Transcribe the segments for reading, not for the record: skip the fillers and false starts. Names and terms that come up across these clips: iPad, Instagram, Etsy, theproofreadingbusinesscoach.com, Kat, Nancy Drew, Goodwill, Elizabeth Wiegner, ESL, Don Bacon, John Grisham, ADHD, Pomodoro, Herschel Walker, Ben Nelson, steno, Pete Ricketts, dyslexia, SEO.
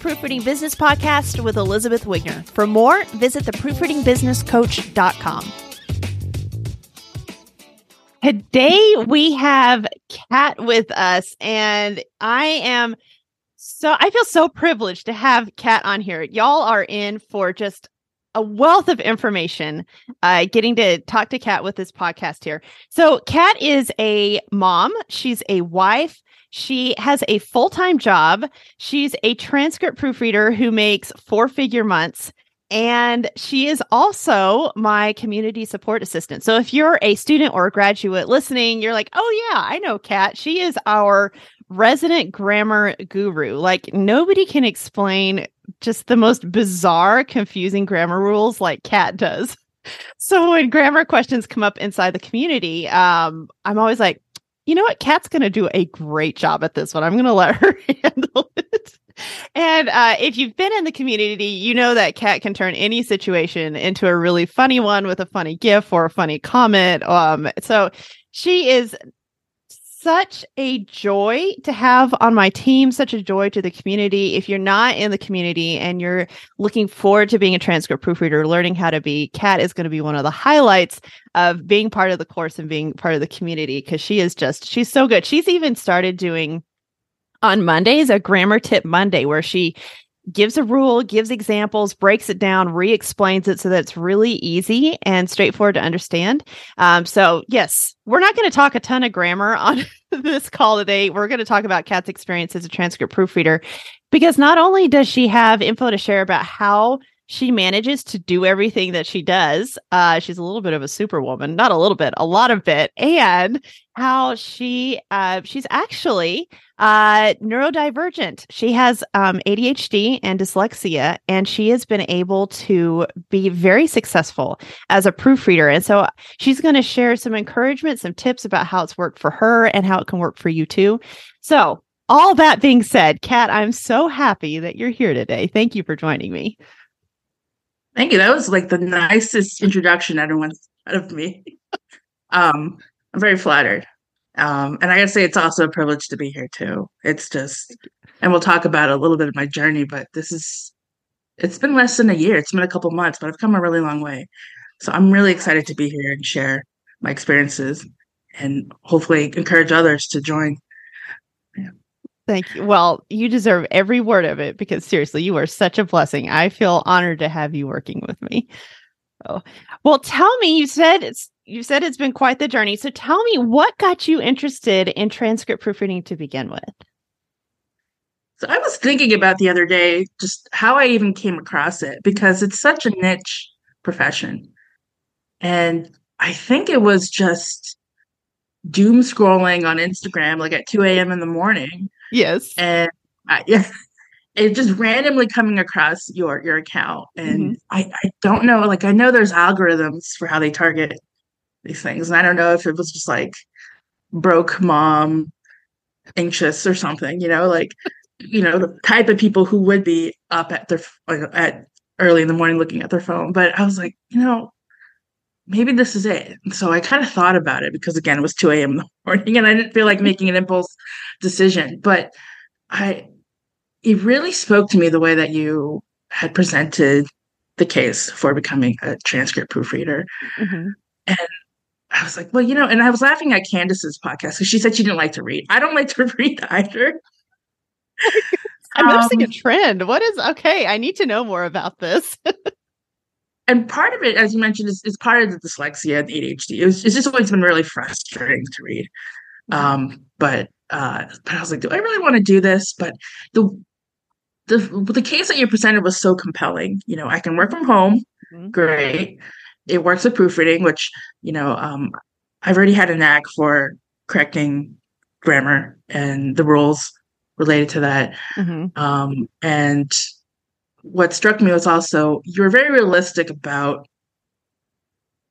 Proofreading Business Podcast with Elizabeth Wiegner. For more, visit theproofreadingbusinesscoach.com. Today we have Kat with us, and I feel so privileged to have Kat on here. Y'all are in for just a wealth of information, getting to talk to Kat with this podcast here. So Kat is a mom. She's a wife. She has a full-time job. She's a transcript proofreader who makes four-figure months. And she is also my community support assistant. So if you're a student or a graduate listening, you're like, oh yeah, I know Kat. She is our resident grammar guru. Like, nobody can explain just the most bizarre, confusing grammar rules like Kat does. So when grammar questions come up inside the community, I'm always like, you know what? Kat's going to do a great job at this one. I'm going to let her handle it. And if you've been in the community, you know that Kat can turn any situation into a really funny one with a funny gif or a funny comment. So she is such a joy to have on my team, such a joy to the community. If you're not in the community and you're looking forward to being a transcript proofreader, learning how to be, Kat is going to be one of the highlights of being part of the course and being part of the community, because she's so good. She's even started doing on Mondays, a grammar tip Monday, where she gives a rule, gives examples, breaks it down, re-explains it so that it's really easy and straightforward to understand. So yes, we're not going to talk a ton of grammar on this call today. We're going to talk about Kat's experience as a transcript proofreader, because not only does she have info to share about how she manages to do everything that she does. She's a little bit of a superwoman, not a little bit, a lot of it. And how she's actually neurodivergent. She has ADHD and dyslexia, and she has been able to be very successful as a proofreader. And so she's going to share some encouragement, some tips about how it's worked for her and how it can work for you too. So all that being said, Kat, I'm so happy that you're here today. Thank you for joining me. Thank you. That was like the nicest introduction anyone's had of me. I'm very flattered. And I gotta say, it's also a privilege to be here too. It's just, and we'll talk about a little bit of my journey, but it's been less than a year. It's been a couple months, but I've come a really long way. So I'm really excited to be here and share my experiences and hopefully encourage others to join. Yeah. Thank you. Well, you deserve every word of it, because seriously, you are such a blessing. I feel honored to have you working with me. Oh, well, tell me, you said it's been quite the journey. So tell me, what got you interested in transcript proofreading to begin with? So I was thinking about the other day, just how I even came across it, because it's such a niche profession. And I think it was just doom scrolling on Instagram, like at 2 a.m. in the morning. Yes. And it just randomly coming across your account. And I don't know, like, I know there's algorithms for how they target these things. And I don't know if it was just like broke mom, anxious or something, like, the type of people who would be up at their, at early in the morning looking at their phone. But I was like, maybe this is it. And so I kind of thought about it, because again, it was 2 a.m. in the morning and I didn't feel like making an impulse decision. But it really spoke to me the way that you had presented the case for becoming a transcript proofreader. Mm-hmm. And I was like, well, and I was laughing at Candace's podcast, because she said she didn't like to read. I don't like to read either. I'm noticing a trend. Okay, I need to know more about this. And part of it, as you mentioned, is part of the dyslexia and ADHD. It's just always been really frustrating to read. But I was like, do I really want to do this? But the case that you presented was so compelling. I can work from home. Mm-hmm. Great. It works with proofreading, which, I've already had a knack for correcting grammar and the rules related to that. Mm-hmm. And what struck me was also, you were very realistic about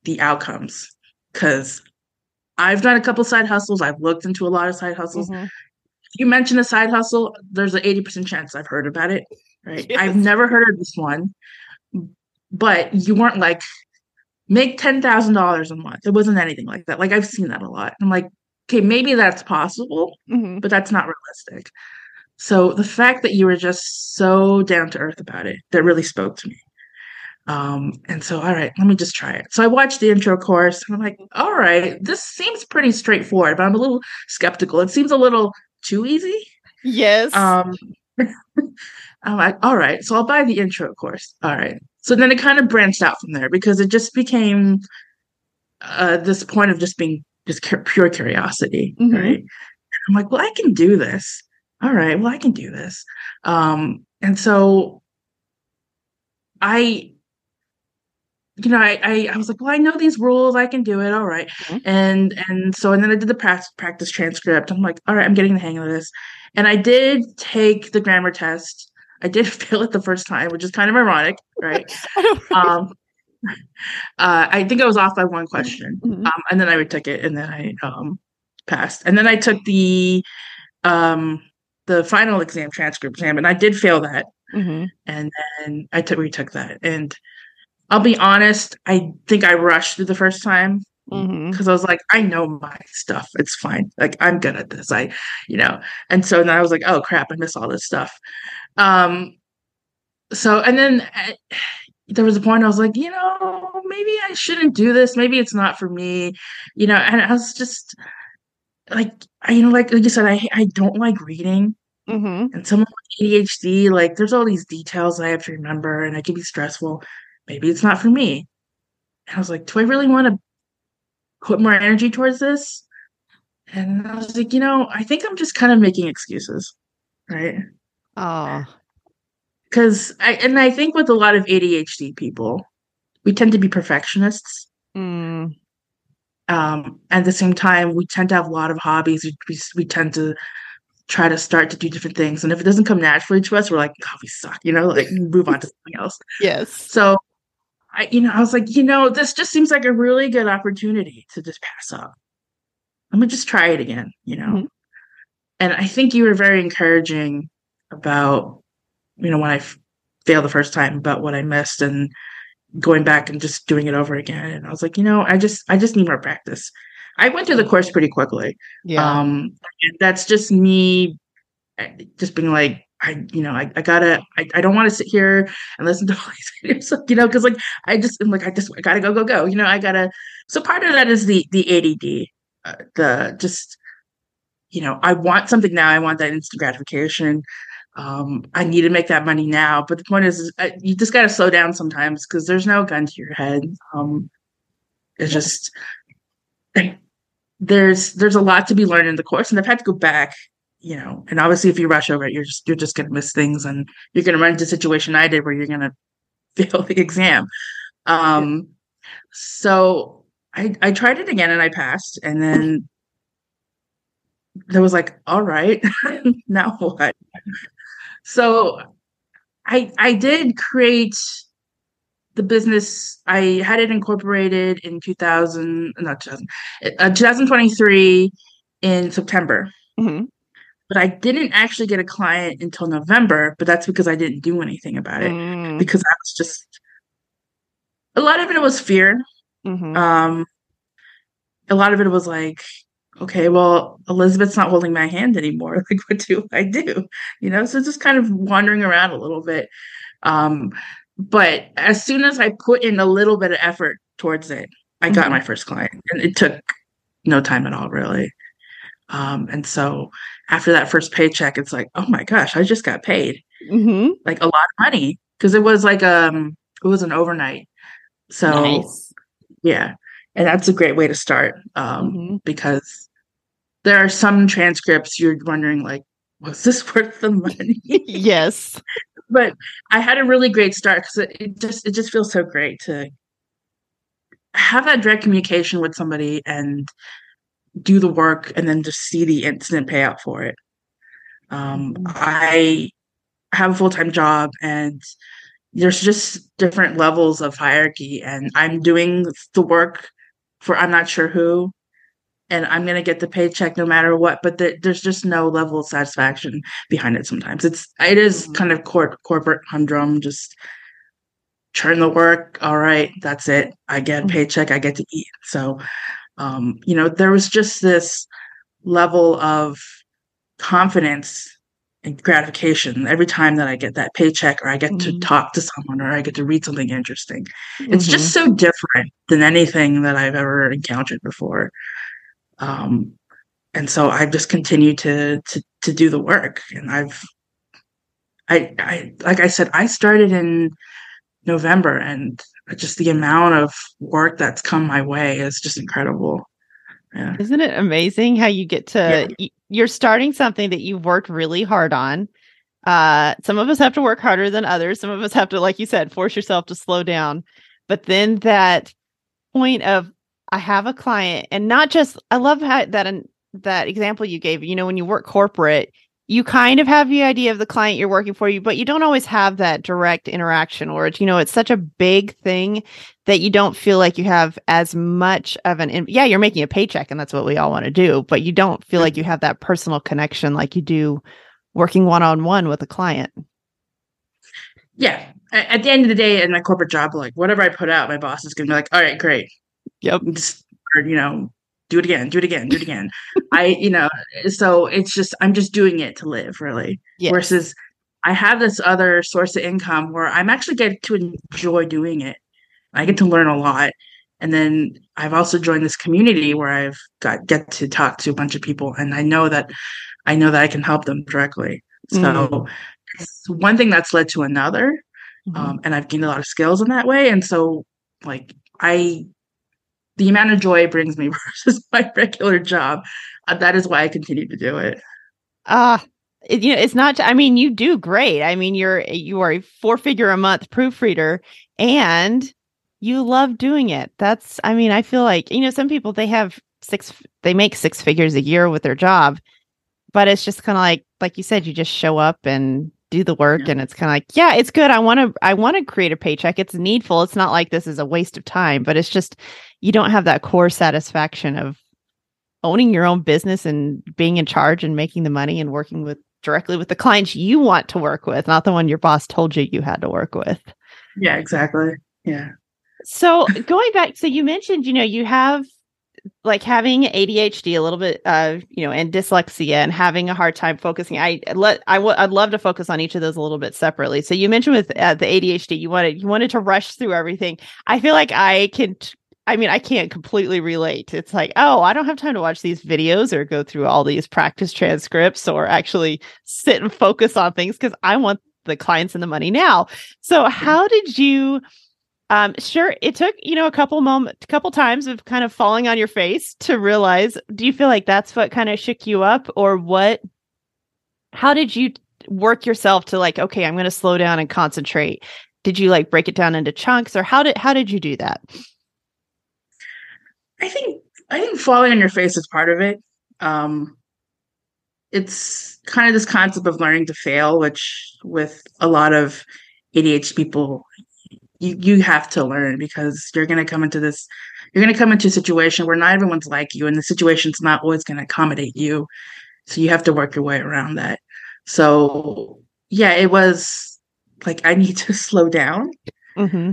the outcomes, because I've done a couple side hustles. I've looked into a lot of side hustles. Mm-hmm. You mentioned a side hustle. There's an 80% chance I've heard about it, right? Yes. I've never heard of this one, but you weren't like, make $10,000 a month. It wasn't anything like that. Like, I've seen that a lot. I'm like, okay, maybe that's possible, mm-hmm. but that's not realistic. So the fact that you were just so down to earth about it, that really spoke to me. And so, all right, let me just try it. So I watched the intro course and I'm like, all right, this seems pretty straightforward, but I'm a little skeptical. It seems a little too easy. Yes. I'm like, all right, so I'll buy the intro course. All right. So then it kind of branched out from there because it just became this point of just being just pure curiosity. Mm-hmm. Right. And I'm like, well, I can do this. All right. Well, I can do this. And so I was like, well, I know these rules. I can do it. All right. Okay. And then I did the practice transcript. I'm like, all right, I'm getting the hang of this. And I did take the grammar test. I did fail it the first time, which is kind of ironic, right? I think I was off by one question. Mm-hmm. And then I retook it and then I passed. And then I took the final exam, transcript exam, and I did fail that. Mm-hmm. And then I retook that. And I'll be honest, I think I rushed through the first time because I was like, I know my stuff. It's fine. Like, I'm good at this. And so then I was like, oh, crap, I miss all this stuff. There was a point I was like, maybe I shouldn't do this. Maybe it's not for me. And I was just like, like you said, I don't like reading. Mm-hmm. And someone with ADHD, like, there's all these details I have to remember and it can be stressful. Maybe it's not for me. And I was like, do I really want to put more energy towards this? And I was like, I think I'm just kind of making excuses, right? Oh. Because I think with a lot of ADHD people, we tend to be perfectionists. Mm. At the same time, we tend to have a lot of hobbies. We tend to try to start to do different things. And if it doesn't come naturally to us, we're like, oh, we suck, move on to something else. Yes. So I was like, this just seems like a really good opportunity to just pass up. I'm going to just try it again, Mm-hmm. And I think you were very encouraging about, when I failed the first time about what I missed and going back and just doing it over again. And I was like, I just need more practice. I went through the course pretty quickly. Yeah. That's just me just being like, I don't want to sit here and listen to all these videos, because I gotta go. So part of that is the ADD, I want something now. I want that instant gratification. I need to make that money now. But the point is you just got to slow down sometimes because there's no gun to your head. It's just, there's a lot to be learned in the course, and I've had to go back, and obviously if you rush over it, you're just going to miss things and you're going to run into a situation I did where you're going to fail the exam. So I tried it again and I passed, and then there was like, all right, now what? So I did create the business. I had it incorporated in 2023 in September. Mm-hmm. But I didn't actually get a client until November, but that's because I didn't do anything about it. Mm-hmm. Because I was just, a lot of it was fear. Mm-hmm. A lot of it was like, okay, well, Elizabeth's not holding my hand anymore. Like, what do I do? So just kind of wandering around a little bit. But as soon as I put in a little bit of effort towards it, I mm-hmm. got my first client, and it took no time at all, really. And so after that first paycheck, it's like, oh my gosh, I just got paid mm-hmm. like a lot of money, because it was like it was an overnight. So nice. Yeah, and that's a great way to start mm-hmm. because there are some transcripts you're wondering like, was this worth the money? Yes. But I had a really great start because it just feels so great to have that direct communication with somebody and do the work and then just see the instant payout for it. I have a full-time job and there's just different levels of hierarchy, and I'm doing the work for I'm not sure who, and I'm going to get the paycheck no matter what, but there's just no level of satisfaction behind it sometimes. It is kind of corporate humdrum, just turn the work, all right, that's it. I get a paycheck, I get to eat. So, there was just this level of confidence gratification every time that I get that paycheck, or I get to talk to someone, or I get to read something interesting. It's just so different than anything that I've ever encountered before. And so I've just continued to do the work. And I like I said, I started in November, and just the amount of work that's come my way is just incredible. Yeah. Isn't it amazing how you get to, you're starting something that you've worked really hard on. Some of us have to work harder than others. Some of us have to, like you said, force yourself to slow down. But then that point of, I have a client, and not just, I love how that example you gave, you know, when you work corporate, you kind of have the idea of the client you're working for you, but you don't always have that direct interaction, or it's, you know, it's such a big thing that you don't feel like you have as much of an, you're making a paycheck, and that's what we all want to do, but you don't feel like you have that personal connection like you do working one-on-one with a client. Yeah. At the end of the day in my corporate job, like whatever I put out, my boss is going to be like, all right, great. Yep. Just, you know, do it again. So it's just, I'm just doing it to live, really. Yes. Versus I have this other source of income where I'm actually getting to enjoy doing it. I get to learn a lot. And then I've also joined this community where I've get to talk to a bunch of people, and I know that I can help them directly. So it's one thing that's led to another. And I've gained a lot of skills in that way. And so like the amount of joy it brings me versus my regular job, that is why I continue to do it. It's not. I mean, you do great. I mean, you are a 4-figure a month proofreader, and you love doing it. That's. I mean, I feel like, you know, some people they make 6 figures a year with their job, but it's just kind of like you said, you just show up and do the work, and it's kind of like, yeah, it's good. I want to create a paycheck. It's needful. It's not like this is a waste of time, but it's just, you don't have that core satisfaction of owning your own business and being in charge and making the money and working directly with the clients you want to work with, not the one your boss told you had to work with. Yeah, exactly. Yeah. So going back, so you mentioned, you know, you have like having ADHD a little bit, you know, and dyslexia, and having a hard time focusing. I'd love to focus on each of those a little bit separately. So you mentioned with the ADHD, you wanted to rush through everything. I feel like I can't completely relate. It's like, oh, I don't have time to watch these videos or go through all these practice transcripts or actually sit and focus on things, because I want the clients and the money now. So how did you, sure, it took, you know, a couple times of kind of falling on your face to realize, do you feel like that's what kind of shook you up, or what, how did you work yourself to like, okay, I'm going to slow down and concentrate? Did you like break it down into chunks, or how did you do that? I think falling on your face is part of it. It's kind of this concept of learning to fail, which with a lot of ADHD people, you have to learn, because you're going to come into a situation where not everyone's like you, and the situation's not always going to accommodate you. So you have to work your way around that. So yeah, it was like, I need to slow down. Mm-hmm.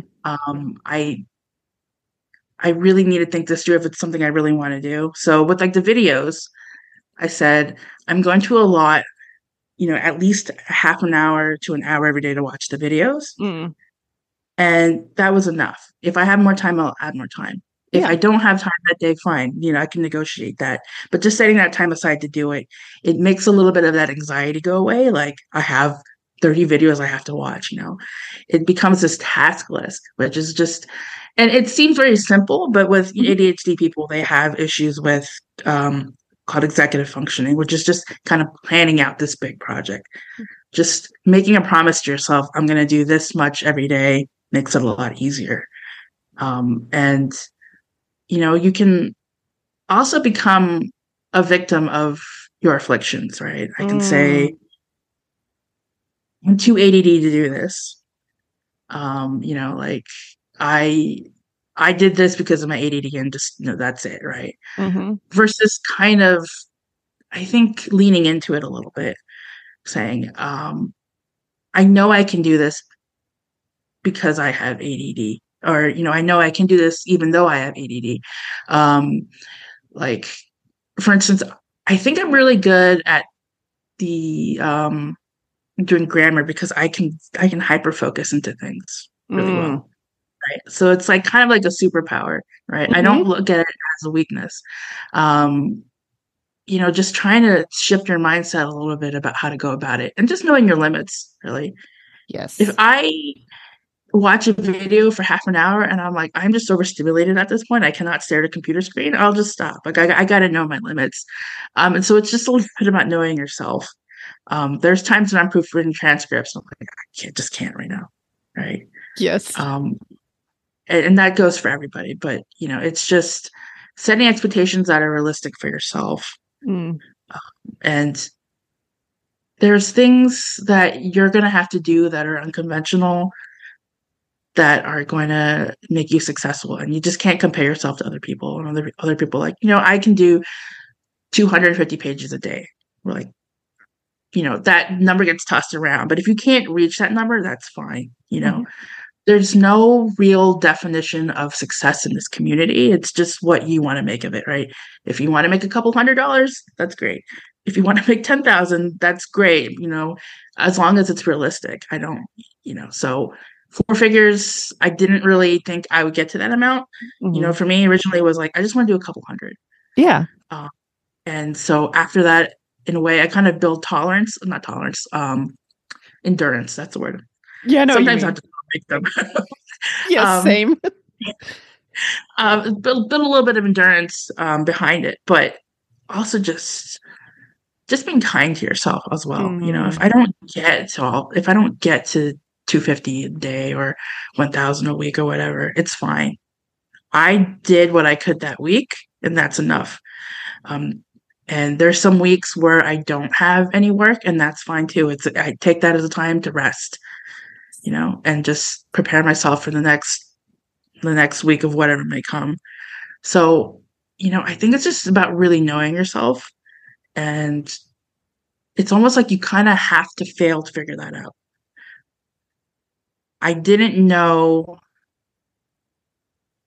I really need to think this through if it's something I really want to do. So with like the videos, I said, I'm going to allot, you know, at least half an hour to an hour every day to watch the videos. Mm. And that was enough. If I have more time, I'll add more time. Yeah. If I don't have time that day, fine. You know, I can negotiate that. But just setting that time aside to do it, it makes a little bit of that anxiety go away. Like, I have 30 videos I have to watch, you know. It becomes this task list, which is just, and it seems very simple, but with ADHD people, they have issues with called executive functioning, which is just kind of planning out this big project. Just making a promise to yourself, I'm going to do this much every day, makes it a lot easier. And, you know, you can also become a victim of your afflictions, right? I can say, I'm too ADD to do this. You know, like, I did this because of my ADD, and just, you know, that's it, right? Mm-hmm. Versus kind of, I think, leaning into it a little bit, saying, I know I can do this because I have ADD, or, you know, I know I can do this even though I have ADD. Like, for instance, I think I'm really good at the doing grammar, because I can hyper focus into things really well. Right. So it's like kind of like a superpower, right? Mm-hmm. I don't look at it as a weakness. You know, just trying to shift your mindset a little bit about how to go about it, and just knowing your limits, really. Yes. If I watch a video for half an hour and I'm like, I'm just overstimulated at this point, I cannot stare at a computer screen, I'll just stop. Like I got to know my limits. And so it's just a little bit about knowing yourself. There's times when I'm proofreading transcripts, and I'm like, I can't right now. Right. Yes. And that goes for everybody, but you know, it's just setting expectations that are realistic for yourself. And there's things that you're going to have to do that are unconventional, that are going to make you successful. And you just can't compare yourself to other people. And other people, like, you know, I can do 250 pages a day. We're like, you know, that number gets tossed around. But if you can't reach that number, that's fine. You know, there's no real definition of success in this community. It's just what you want to make of it, right? If you want to make a couple $100s, that's great. If you want to make 10,000, that's great. You know, as long as it's realistic. I don't, you know, so 4 figures, I didn't really think I would get to that amount. You know, for me originally it was like, I just want to do a couple $100. Yeah. And so after that, in a way, I kind of build endurance. That's the word. Yeah. No, sometimes I have to make them. Yeah. Same. Build a little bit of endurance behind it, but also just being kind to yourself as well. You know, if I don't get to 250 a day or 1,000 a week or whatever, it's fine. I did what I could that week, and that's enough. And there's some weeks where I don't have any work, and that's fine too. I take that as a time to rest, you know, and just prepare myself for the next week of whatever may come. So, you know, I think it's just about really knowing yourself. And it's almost like you kind of have to fail to figure that out. I didn't know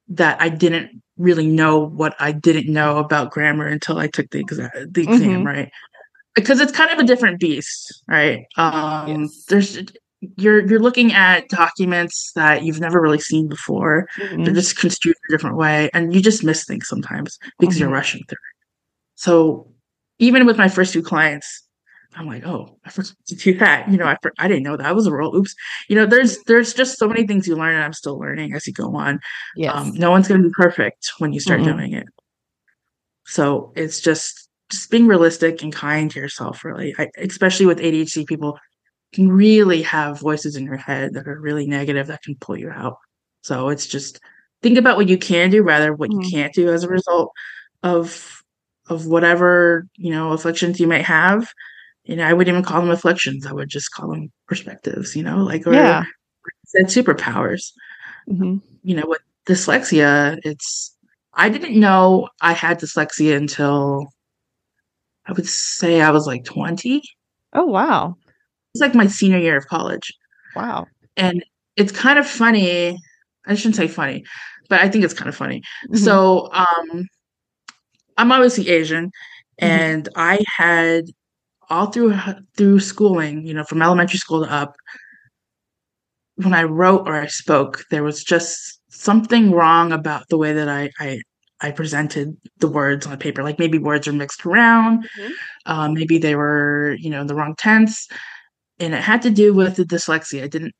that I didn't really know what I didn't know about grammar until I took the exam, right? Because it's kind of a different beast, right? Yes. You're looking at documents that you've never really seen before. They're just construed a different way, and you just miss things sometimes because you're rushing through it. So even with my first 2 clients, I'm like, oh, I forgot to do that. You know, I didn't know that was a rule. Oops. You know, there's just so many things you learn, and I'm still learning as you go on. Yes. No one's going to be perfect when you start doing it. So it's just being realistic and kind to yourself, really. Especially with ADHD, people can really have voices in your head that are really negative that can pull you out. So it's just think about what you can do rather what you can't do as a result of whatever, you know, afflictions you might have. You know, I wouldn't even call them afflictions. I would just call them perspectives, you know, like, or said superpowers. You know, with dyslexia, I didn't know I had dyslexia until I would say I was like 20. Oh, wow. It's like my senior year of college. Wow. And it's kind of funny. I shouldn't say funny, but I think it's kind of funny. So I'm obviously Asian, and I had, all through schooling, you know, from elementary school to up, when I wrote or I spoke, there was just something wrong about the way that I presented the words on paper. Like maybe words are mixed around, maybe they were, you know, in the wrong tense, and it had to do with the dyslexia.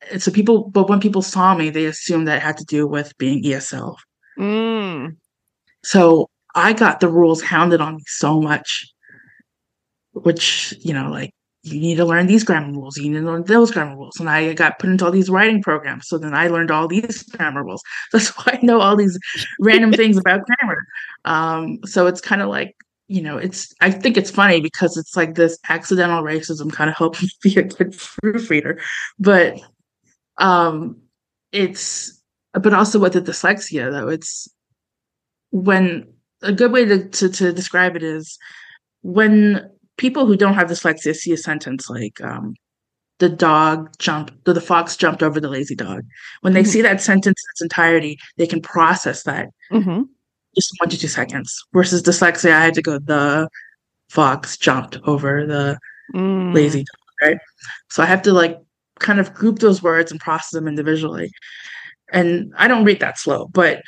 But when people saw me, they assumed that it had to do with being ESL. So I got the rules hounded on me so much. Which, you know, like, you need to learn these grammar rules, you need to learn those grammar rules. And I got put into all these writing programs. So then I learned all these grammar rules. That's why I know all these random things about grammar. So it's kind of like, you know, I think it's funny because it's like this accidental racism kind of helped me be a good proofreader. But but also with the dyslexia, though, it's when a good way to describe it is when people who don't have dyslexia see a sentence like the fox jumped over the lazy dog. When they see that sentence in its entirety, they can process that just 1 to 2 seconds. Versus dyslexia, I had to go, the fox jumped over the lazy dog, right? So I have to like kind of group those words and process them individually. And I don't read that slow, but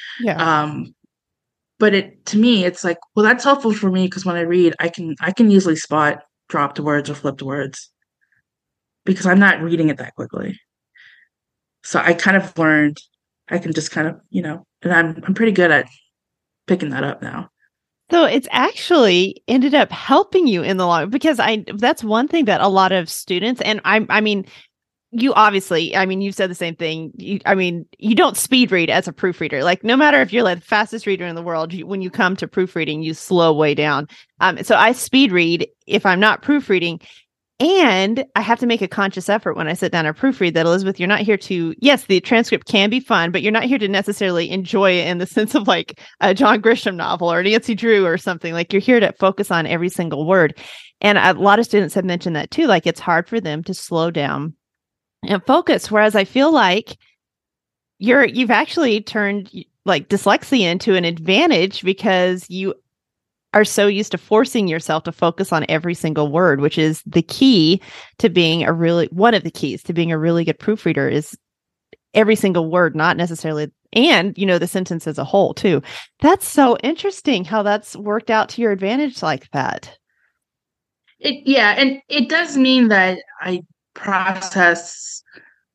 but it, to me, it's like, well, that's helpful for me because when I read, I can easily spot dropped words or flipped words because I'm not reading it that quickly. So I kind of learned I can just kind of, you know, and I'm pretty good at picking that up now. So it's actually ended up helping you in the long, because that's one thing that a lot of students, and I mean, you obviously, I mean, you've said the same thing. You don't speed read as a proofreader. Like, no matter if you're like the fastest reader in the world, when you come to proofreading, you slow way down. So I speed read if I'm not proofreading. And I have to make a conscious effort when I sit down and proofread that, Elizabeth, you're not here to, yes, the transcript can be fun, but you're not here to necessarily enjoy it in the sense of like a John Grisham novel or Nancy Drew or something. Like, you're here to focus on every single word. And a lot of students have mentioned that too. Like, it's hard for them to slow down and focus. Whereas I feel like you've actually turned like dyslexia into an advantage because you are so used to forcing yourself to focus on every single word, which is the key to being one of the keys to being a really good proofreader is every single word, not necessarily, and you know, the sentence as a whole too. That's so interesting how that's worked out to your advantage like that. And it does mean that I process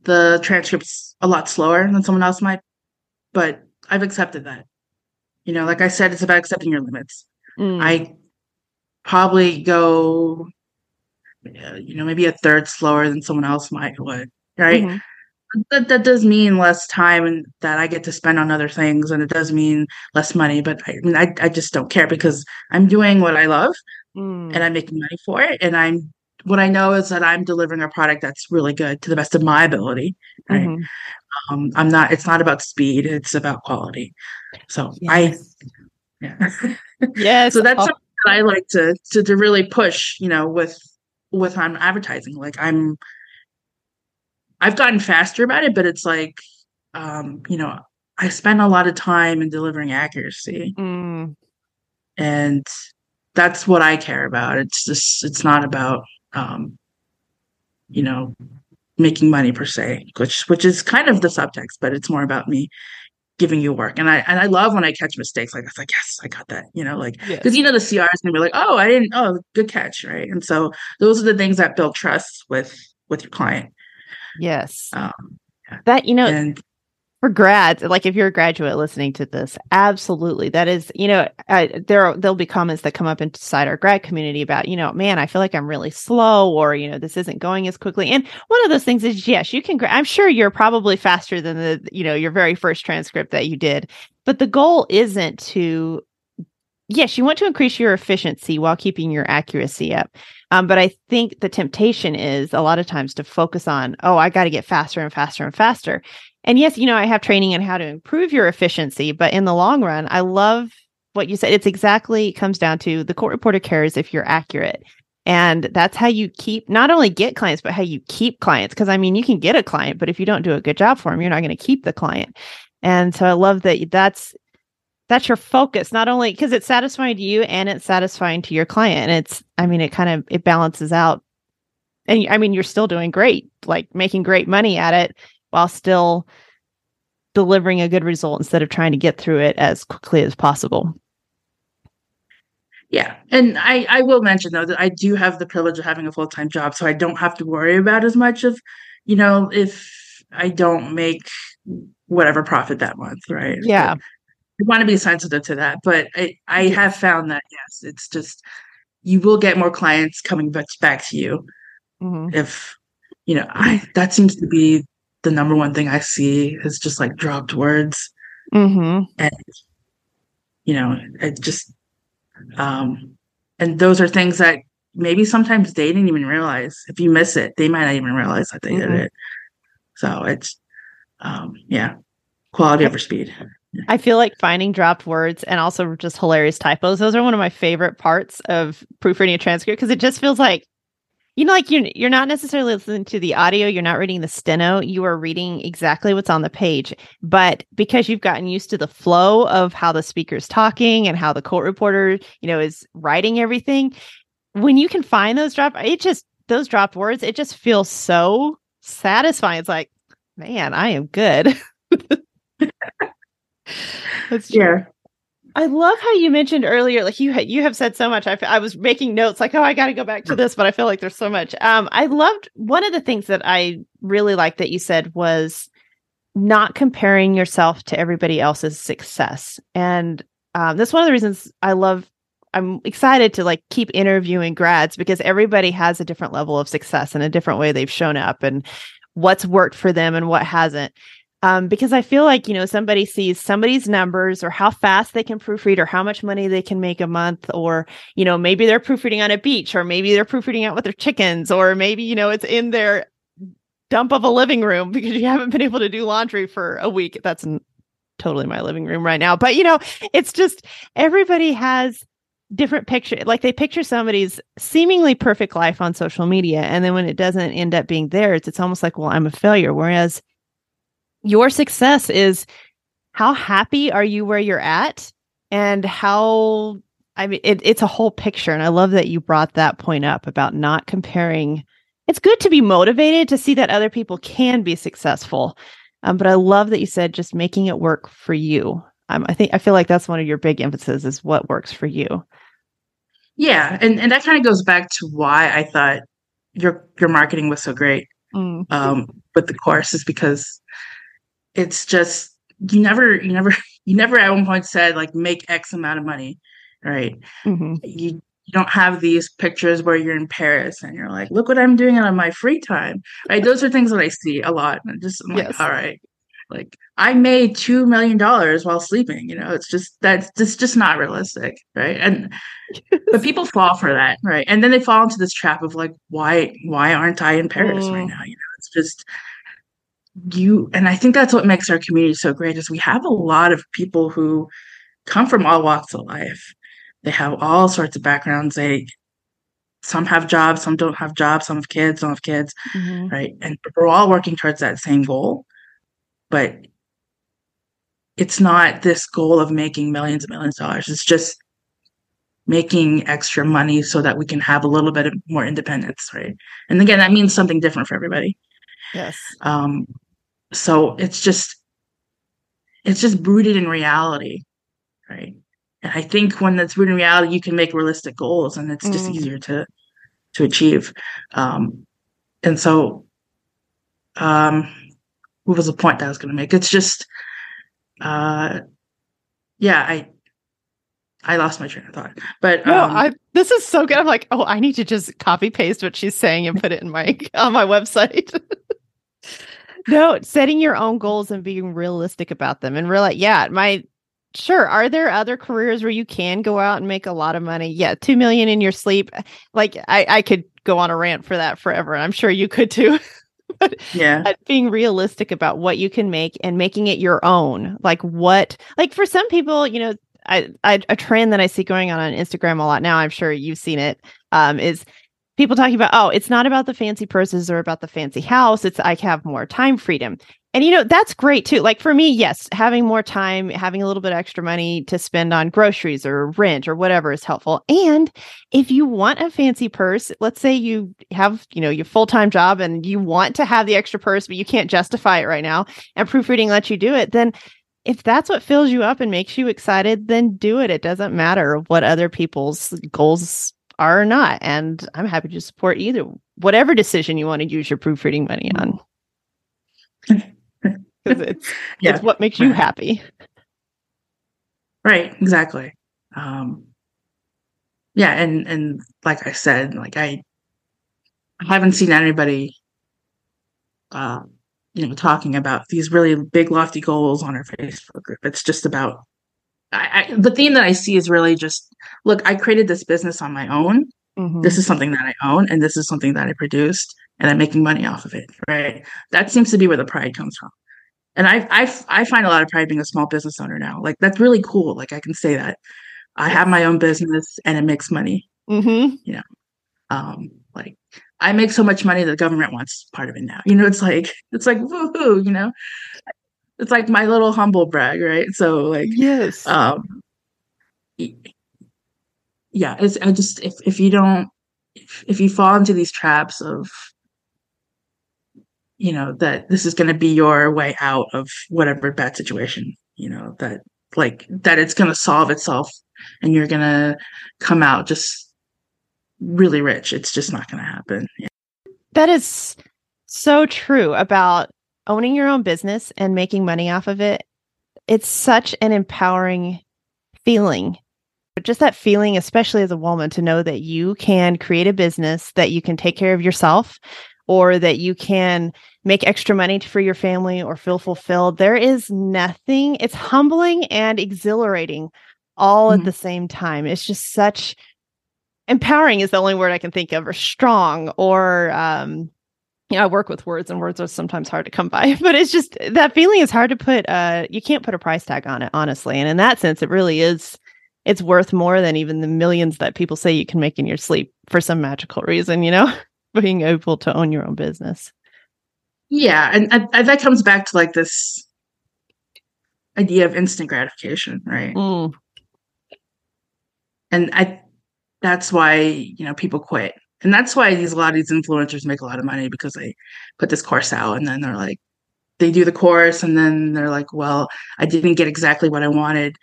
the transcripts a lot slower than someone else might, but I've accepted that. You know, like I said, it's about accepting your limits. I probably go, you know, maybe a third slower than someone else might would, right? Mm-hmm. That does mean less time and that I get to spend on other things, and it does mean less money. But I mean, I just don't care because I'm doing what I love and I'm making money for it. And what I know is that I'm delivering a product that's really good to the best of my ability, right? Mm-hmm. It's not about speed. It's about quality. So yes. So that's something that I like to really push, you know, with on advertising. Like I've gotten faster about it, but it's like, you know, I spend a lot of time in delivering accuracy, and that's what I care about. It's just, it's not about, you know, making money per se, which is kind of the subtext, but it's more about me giving you work. And I love when I catch mistakes. Like, it's like, yes, I got that, you know, like, because, you know, the CR is going to be like, good catch. Right. And so those are the things that build trust with your client. Yes. That, you know, and for grads, like if you're a graduate listening to this, absolutely. That is, you know, there'll be comments that come up inside our grad community about, you know, man, I feel like I'm really slow, or, you know, this isn't going as quickly. And one of those things is, yes, you can, I'm sure you're probably faster than you know, your very first transcript that you did, but the goal isn't to, yes, you want to increase your efficiency while keeping your accuracy up. But I think the temptation is a lot of times to focus on, I got to get faster and faster and faster. And yes, you know, I have training on how to improve your efficiency, but in the long run, I love what you said. It's exactly, it comes down to the court reporter cares if you're accurate. And that's how you keep, not only get clients, but how you keep clients. Because I mean, you can get a client, but if you don't do a good job for them, you're not going to keep the client. And so I love that that's your focus, not only because it's satisfying to you and it's satisfying to your client. And it's, I mean, it kind of, it balances out. And I mean, you're still doing great, like making great money at it, while still delivering a good result instead of trying to get through it as quickly as possible. Yeah. And I will mention though, that I do have the privilege of having a full-time job. So I don't have to worry about as much of, you know, if I don't make whatever profit that month. Right. Yeah. But I want to be sensitive to that, but I have found that, yes, it's just, you will get more clients coming back to you. Mm-hmm. If, you know, that seems to be the number one thing I see is just like dropped words. Mm-hmm. And, you know, it just, and those are things that maybe sometimes they didn't even realize. If you miss it, they might not even realize that they did it. So it's, quality over speed. I feel like finding dropped words and also just hilarious typos. Those are one of my favorite parts of proofreading a transcript because it just feels like, you know, like you're not necessarily listening to the audio. You're not reading the steno. You are reading exactly what's on the page. But because you've gotten used to the flow of how the speaker's talking and how the court reporter, you know, is writing everything, when you can find those drops, it just those dropped words, it just feels so satisfying. It's like, man, I am good. That's true. Yeah. I love how you mentioned earlier, like you have said so much. I was making notes like, oh, I got to go back to this, but I feel like there's so much. I loved one of the things that I really liked that you said was not comparing yourself to everybody else's success. And that's one of the reasons I'm excited to like keep interviewing grads, because everybody has a different level of success and a different way they've shown up and what's worked for them and what hasn't. Because I feel like, somebody sees somebody's numbers or how fast they can proofread or how much money they can make a month, or, maybe they're proofreading on a beach, or maybe they're proofreading out with their chickens, or maybe, it's in their dump of a living room because you haven't been able to do laundry for a week. That's totally my living room right now. But, it's just everybody has different picture. Like they picture somebody's seemingly perfect life on social media. And then when it doesn't end up being theirs, it's almost like, well, I'm a failure. Whereas your success is how happy are you where you're at, and how, it's a whole picture. And I love that you brought that point up about not comparing. It's good to be motivated to see that other people can be successful. But I love that you said just making it work for you. I feel like that's one of your big emphases is what works for you. Yeah. And that kind of goes back to why I thought your marketing was so great with the course, is because it's just, you never at one point said like make X amount of money, right? Mm-hmm. You don't have these pictures where you're in Paris and you're like, look what I'm doing on my free time, right? Those are things that I see a lot. And I'm like, yes. All right, like I made $2 million while sleeping, it's just, that's just not realistic. Right. And, but people fall for that. Right. And then they fall into this trap of like, why aren't I in Paris right now? It's just, and I think that's what makes our community so great is we have a lot of people who come from all walks of life. They have all sorts of backgrounds. Some have jobs, some don't have jobs, some have kids, don't have kids, mm-hmm. right? And we're all working towards that same goal, but it's not this goal of making millions and millions of dollars. It's just making extra money so that we can have a little bit more independence, right? And again, that means something different for everybody. Yes. So it's just rooted in reality, right? And I think when that's rooted in reality, you can make realistic goals, and it's just easier to achieve. And so, what was the point that I was going to make? It's just, I lost my train of thought. But this is so good. I'm like, oh, I need to just copy paste what she's saying and put it in on my website. No, setting your own goals and being realistic about them and realize, sure. Are there other careers where you can go out and make a lot of money? Yeah. $2 million in your sleep. Like I could go on a rant for that forever. And I'm sure you could too. But yeah, being realistic about what you can make and making it your own. Like for some people, a trend that I see going on Instagram a lot now, I'm sure you've seen it, is people talking about, oh, it's not about the fancy purses or about the fancy house. It's I have more time freedom. And, that's great too. Like for me, yes, having more time, having a little bit extra money to spend on groceries or rent or whatever is helpful. And if you want a fancy purse, let's say you have, your full-time job and you want to have the extra purse, but you can't justify it right now, and proofreading lets you do it, then if that's what fills you up and makes you excited, then do it. It doesn't matter what other people's goals are or not. And I'm happy to support either, whatever decision you want to use your proofreading money on. Because it's what makes you happy. Right. Exactly. And like I said, like I haven't seen anybody, talking about these really big lofty goals on our Facebook group. It's just about, the theme that I see is really just, look, I created this business on my own. Mm-hmm. This is something that I own, and this is something that I produced, and I'm making money off of it, right? That seems to be where the pride comes from. And I find a lot of pride being a small business owner now. Like, that's really cool. Like, I can say that. I have my own business, and it makes money. Mm-hmm. I make so much money that the government wants part of it now. It's like, woohoo, It's like my little humble brag, right? So, like, yes. It's if you don't, if you fall into these traps of, you know, that this is going to be your way out of whatever bad situation, you know, that like that it's going to solve itself and you're going to come out just really rich. It's just not going to happen. Yeah. That is so true about owning your own business and making money off of it. It's such an empowering feeling. Just that feeling, especially as a woman, to know that you can create a business, that you can take care of yourself, or that you can make extra money for your family or feel fulfilled. There is nothing. It's humbling and exhilarating all at the same time. It's just such empowering is the only word I can think of, or strong, or, you know, I work with words and words are sometimes hard to come by, but it's just that feeling is hard to put. You can't put a price tag on it, honestly. And in that sense, it really is. It's worth more than even the millions that people say you can make in your sleep for some magical reason, you know, being able to own your own business. Yeah. And that comes back to like this idea of instant gratification, right? Mm. And that's why, you know, people quit. And that's why a lot of these influencers make a lot of money, because they put this course out and then they're like, they do the course and then they're like, well, I didn't get exactly what I wanted.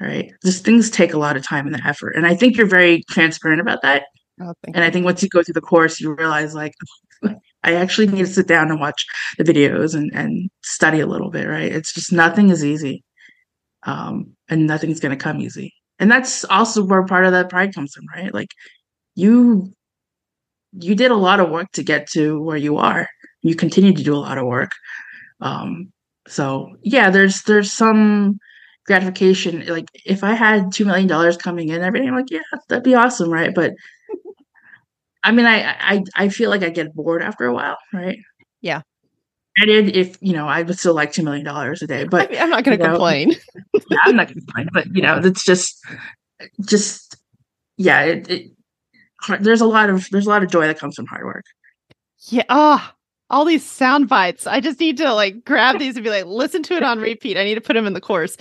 Right. Just things take a lot of time and effort. And I think you're very transparent about that. Oh, and I think once you go through the course, you realize like, I actually need to sit down and watch the videos and study a little bit. Right. It's just nothing is easy. And nothing's going to come easy. And that's also where part of that pride comes from, right? Like you did a lot of work to get to where you are. You continue to do a lot of work. So yeah, there's some gratification. Like if I had $2 million coming in every day, I'm like, yeah, that'd be awesome. Right. But I mean, I feel like I get bored after a while. Right. Yeah. If, you know, I would still like $2 million a day, but I mean, I'm not going to complain. Yeah, I'm not going to complain, but you know, that's just, yeah, there's a lot of joy that comes from hard work. Yeah. Oh, all these sound bites. I just need to like grab these and be like, listen to it on repeat. I need to put them in the course.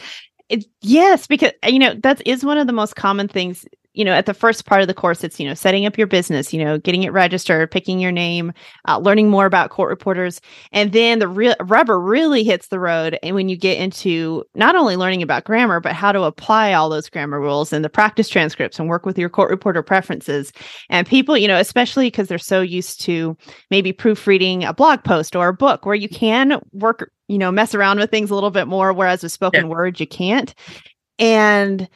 Yes, because, you know, that is one of the most common things, you know, at the first part of the course, it's, you know, setting up your business, you know, getting it registered, picking your name, learning more about court reporters. And then the real rubber really hits the road. And when you get into not only learning about grammar, but how to apply all those grammar rules and the practice transcripts and work with your court reporter preferences. And people, you know, especially because they're so used to maybe proofreading a blog post or a book where you can work, you know, mess around with things a little bit more, whereas with spoken word, you can't. And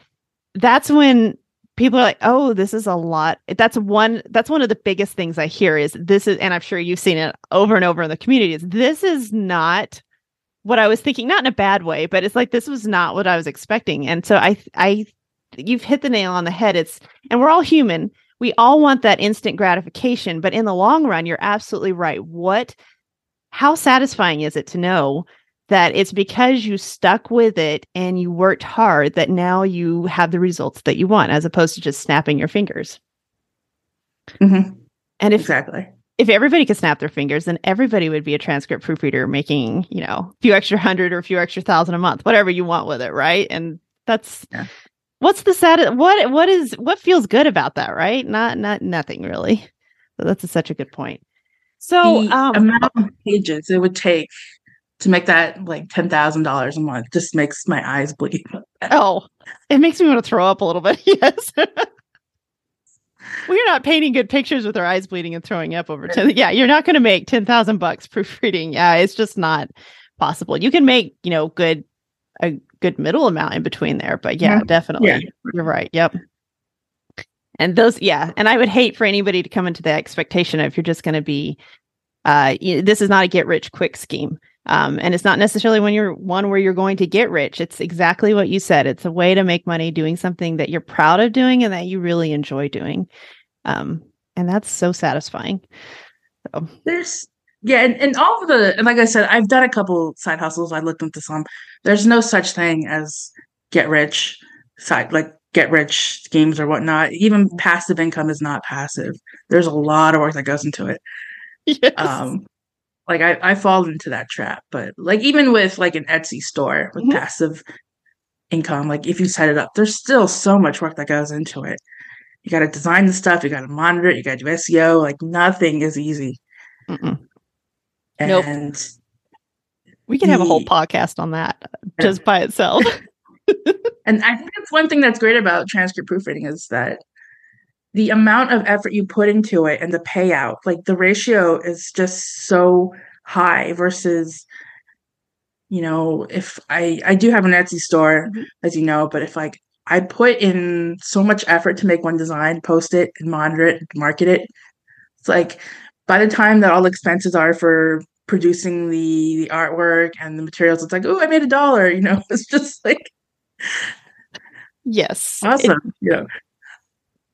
that's when people are like, oh, this is a lot. That's one of the biggest things I hear is this is, and I'm sure you've seen it over and over in the community, is this is not what I was thinking, not in a bad way, but it's like, this was not what I was expecting. And so you've hit the nail on the head. And we're all human. We all want that instant gratification, but in the long run, you're absolutely right. How satisfying is it to know that it's because you stuck with it and you worked hard that now you have the results that you want, as opposed to just snapping your fingers. Mm-hmm. And if everybody could snap their fingers, then everybody would be a transcript proofreader making, you know, a few extra hundred or a few extra thousand a month, whatever you want with it. Right. And that's, what's the sad, what feels good about that? Right. Not nothing really. So that's such a good point. So the amount of pages it would take to make that like $10,000 a month just makes my eyes bleed. Oh, it makes me want to throw up a little bit. Yes. We're not painting good pictures with our eyes bleeding and throwing up over 10. Yeah. You're not going to make $10,000 proofreading. Yeah. It's just not possible. You can make, you know, a good middle amount in between there, but yeah. Definitely. Yeah. You're right. Yep. And those, yeah. And I would hate for anybody to come into the expectation of you're just going to be, this is not a get rich quick scheme. And it's not necessarily where you're going to get rich. It's exactly what you said. It's a way to make money doing something that you're proud of doing and that you really enjoy doing. And that's so satisfying. So. And all of the, and like I said, I've done a couple side hustles. I looked into some. There's no such thing as get rich schemes or whatnot. Even passive income is not passive. There's a lot of work that goes into it. Yes. Like I fall into that trap, but like even with like an Etsy store with passive income, like if you set it up, there's still so much work that goes into it. You got to design the stuff. You got to monitor it. You got to do SEO. Like nothing is easy. Mm-mm. And nope. We can have a whole podcast on that just by itself. And I think that's one thing that's great about transcript proofreading is that the amount of effort you put into it and the payout, like the ratio is just so high versus, you know, if I do have an Etsy store, as you know, but if like I put in so much effort to make one design, post it and monitor it, market it, it's like by the time that all expenses are for producing the artwork and the materials, it's like, oh, I made $1, you know, it's just like. Yes. Awesome. Yeah.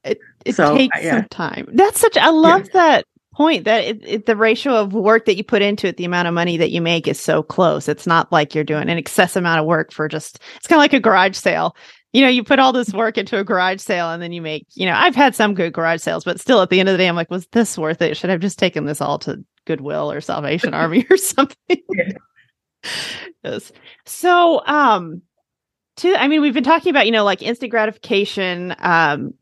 It takes some time. That's such, I love that point that the ratio of work that you put into it, the amount of money that you make is so close. It's not like you're doing an excess amount of work for just, it's kind of like a garage sale. You know, you put all this work into a garage sale and then you make, you know, I've had some good garage sales, but still at the end of the day, I'm like, was this worth it? Should I have just taken this all to Goodwill or Salvation Army or something? Yes. So, I mean, we've been talking about, you know, like instant gratification,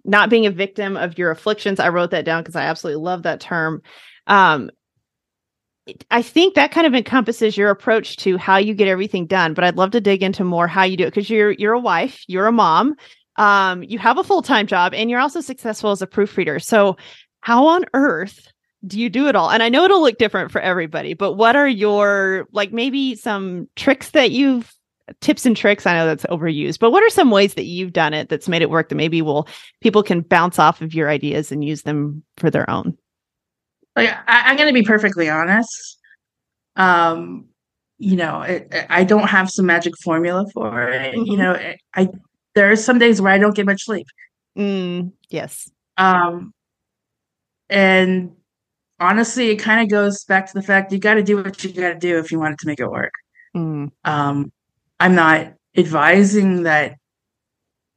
not being a victim of your afflictions. I wrote that down because I absolutely love that term. I think that kind of encompasses your approach to how you get everything done. But I'd love to dig into more how you do it because you're a wife, you're a mom, you have a full-time job, and you're also successful as a proofreader. So how on earth do you do it all? And I know it'll look different for everybody, but what are your, like maybe some tricks that you've tips and tricks. I know that's overused, but what are some ways that you've done it that's made it work that maybe people can bounce off of your ideas and use them for their own? Like I'm going to be perfectly honest. You know, I don't have some magic formula for it. Mm-hmm. You know, there are some days where I don't get much sleep. Yes. And honestly, it kind of goes back to the fact you got to do what you got to do if you wanted to make it work. I'm not advising that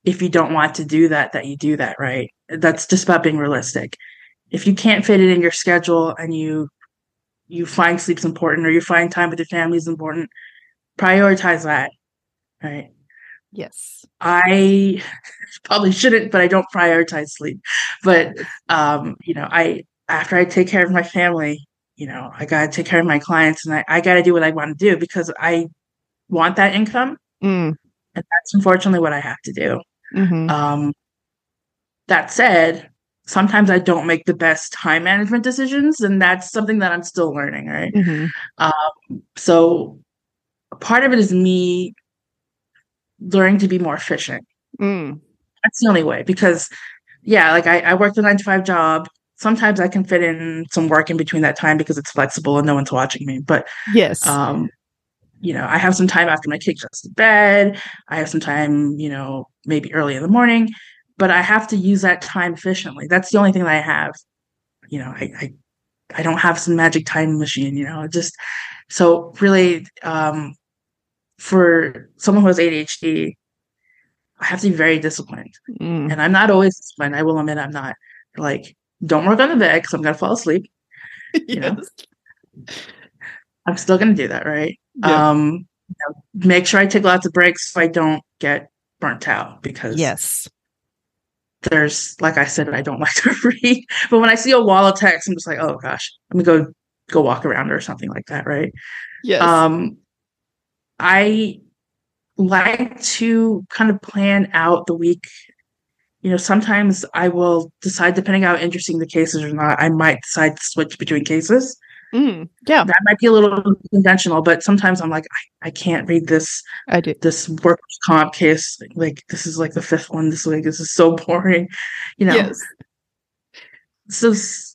if you don't want to do that, that you do that, right? That's just about being realistic. If you can't fit it in your schedule and you find sleep's important or you find time with your family is important, prioritize that, right? Yes. I probably shouldn't, but I don't prioritize sleep. But, you know, after I take care of my family, you know, I got to take care of my clients and I got to do what I want to do because I want that income. And that's unfortunately what I have to do. Mm-hmm. That said, sometimes I don't make the best time management decisions, and that's something that I'm still learning, right? Mm-hmm. So part of it is me learning to be more efficient. That's the only way because like I work the 9-to-5 job. Sometimes I can fit in some work in between that time because it's flexible and no one's watching me. But yes. You know, I have some time after my kid goes to bed. I have some time, you know, maybe early in the morning, but I have to use that time efficiently. That's the only thing that I have. You know, I don't have some magic time machine, you know, just so really for someone who has ADHD, I have to be very disciplined. And I'm not always disciplined. I will admit I'm not. Like, don't work on the bed because I'm going to fall asleep. You know, I'm still going to do that, right? Yeah. You know, make sure I take lots of breaks so I don't get burnt out because there's, like I said, I don't like to read. But when I see a wall of text, I'm just like, oh gosh, let me go walk around or something like that, right? Yes. I like to kind of plan out the week. You know, sometimes I will decide, depending on how interesting the case is or not, I might decide to switch between cases. Yeah, that might be a little conventional, but sometimes I'm like, I can't read this. I do this workers' comp case. Like this is like the 5th one this week. This is so boring, you know. Yes. So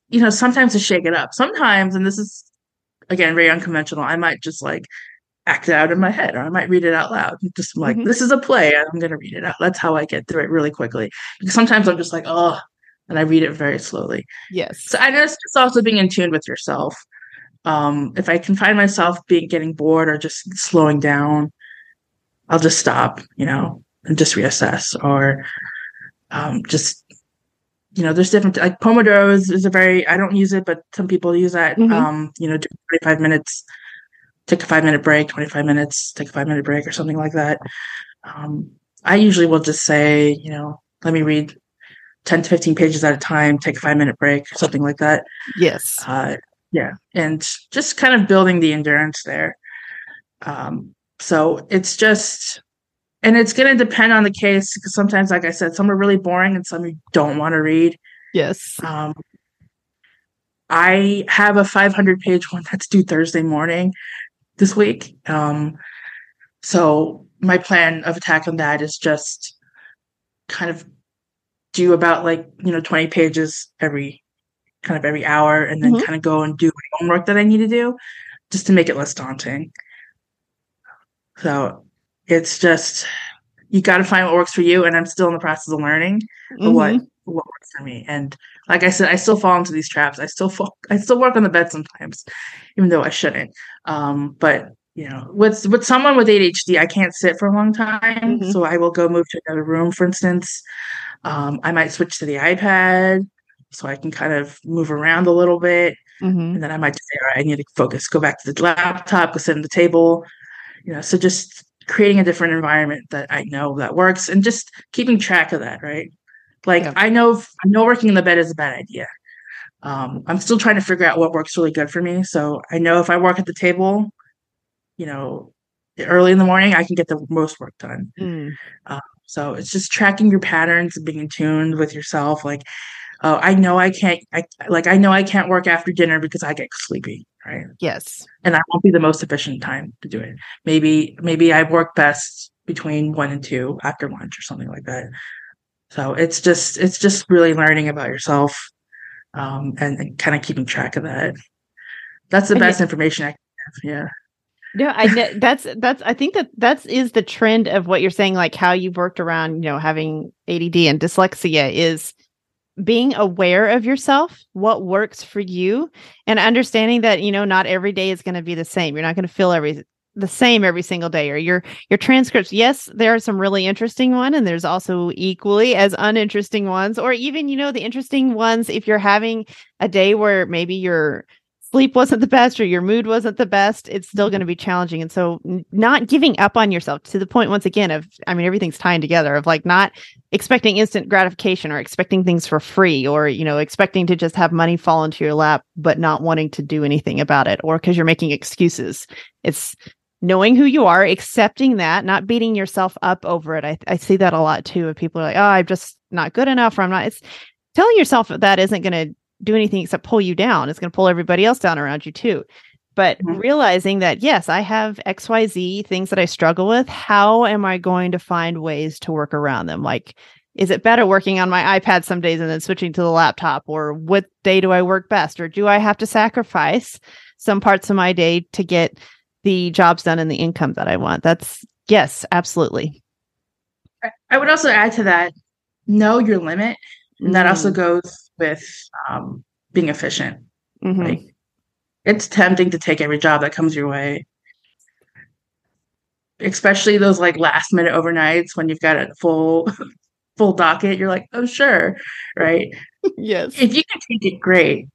you know, sometimes to shake it up. Sometimes, and this is again very unconventional. I might just like act it out in my head, or I might read it out loud. Just like this is a play. I'm going to read it out. That's how I get through it really quickly. Because sometimes I'm just like, oh, and I read it very slowly. Yes. So I know it's just also being in tune with yourself. If I can find myself getting bored or just slowing down, I'll just stop, you know, and just reassess or, just, you know, there's different, like Pomodoro is a very, I don't use it, but some people use that, you know, do 25 minutes, take a 5-minute break, 25 minutes, take a 5-minute break or something like that. I usually will just say, you know, let me read 10 to 15 pages at a time, take a 5-minute break, something like that. Yes. Yeah. And just kind of building the endurance there. So it's just, and it's going to depend on the case, because sometimes, like I said, some are really boring and some you don't want to read. Yes. I have a 500-page one that's due Thursday morning this week. So my plan of attack on that is just kind of do about 20 pages every hour, and then kind of go and do my homework that I need to do just to make it less daunting. So it's just, you got to find what works for you. And I'm still in the process of learning what works for me. And like I said, I still fall into these traps. I still work on the bed sometimes, even though I shouldn't. But with someone with ADHD, I can't sit for a long time. Mm-hmm. So I will go move to another room, for instance. I might switch to the iPad so I can kind of move around a little bit. Mm-hmm. And then I might say, all right, I need to focus, go back to the laptop, go sit at the table. So just creating a different environment that I know that works, and just keeping track of that, right? I know working in the bed is a bad idea. I'm still trying to figure out what works really good for me. So I know if I work at the table, early in the morning, I can get the most work done. So it's just tracking your patterns and being in tune with yourself. I know I can't work after dinner because I get sleepy, right? Yes. And that won't be the most efficient time to do it. Maybe I work best between 1 and 2 after lunch or something like that. So it's just really learning about yourself, and kind of keeping track of that. That's the best information I can have. Yeah. No, I know that's I think that is the trend of what you're saying, like how you've worked around, having ADD and dyslexia, is being aware of yourself, what works for you, and understanding that, not every day is going to be the same. You're not going to feel the same every single day, or your transcripts. Yes, there are some really interesting ones, and there's also equally as uninteresting ones, or even, the interesting ones, if you're having a day where maybe you're sleep wasn't the best or your mood wasn't the best, it's still going to be challenging. And so not giving up on yourself, to the point, once again, everything's tying together, of not expecting instant gratification, or expecting things for free, or, expecting to just have money fall into your lap, but not wanting to do anything about it, or because you're making excuses. It's knowing who you are, accepting that, not beating yourself up over it. I see that a lot too, of people are like, oh, I'm just not good enough, or I'm not. It's telling yourself that isn't going to do anything except pull you down. It's going to pull everybody else down around you too. But realizing that, yes, I have XYZ things that I struggle with. How am I going to find ways to work around them? Is it better working on my iPad some days and then switching to the laptop? Or what day do I work best? Or do I have to sacrifice some parts of my day to get the jobs done and the income that I want? Yes, absolutely. I would also add to that, know your limit. And that also goes with being efficient. Mm-hmm. It's tempting to take every job that comes your way, especially those last minute overnights when you've got a full docket. You're like, oh, sure, right? Yes. If you can take it, great,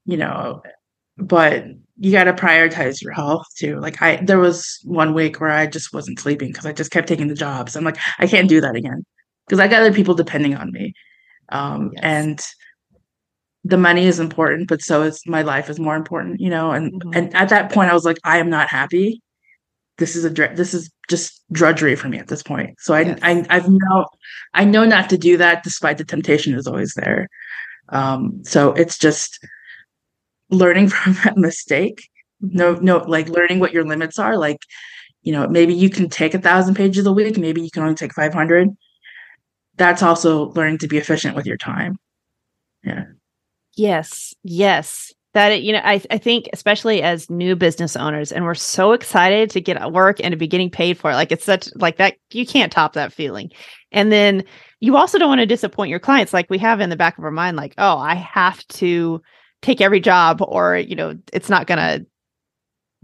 but you got to prioritize your health too. There was one week where I just wasn't sleeping because I just kept taking the jobs. I'm like, I can't do that again because I got other people depending on me. Yes. And the money is important, but so is my life is more important, and, and at that point I was like, I am not happy. This is just drudgery for me at this point. So yes. I know not to do that, despite the temptation is always there. So it's just learning from that mistake. Learning what your limits are. Maybe you can take 1,000 pages a week. Maybe you can only take 500. That's also learning to be efficient with your time. Yeah. Yes. Yes. That, I think, especially as new business owners, and we're so excited to get work and to be getting paid for it. It's such that you can't top that feeling. And then you also don't want to disappoint your clients. We have in the back of our mind, oh, I have to take every job, or, it's not going to,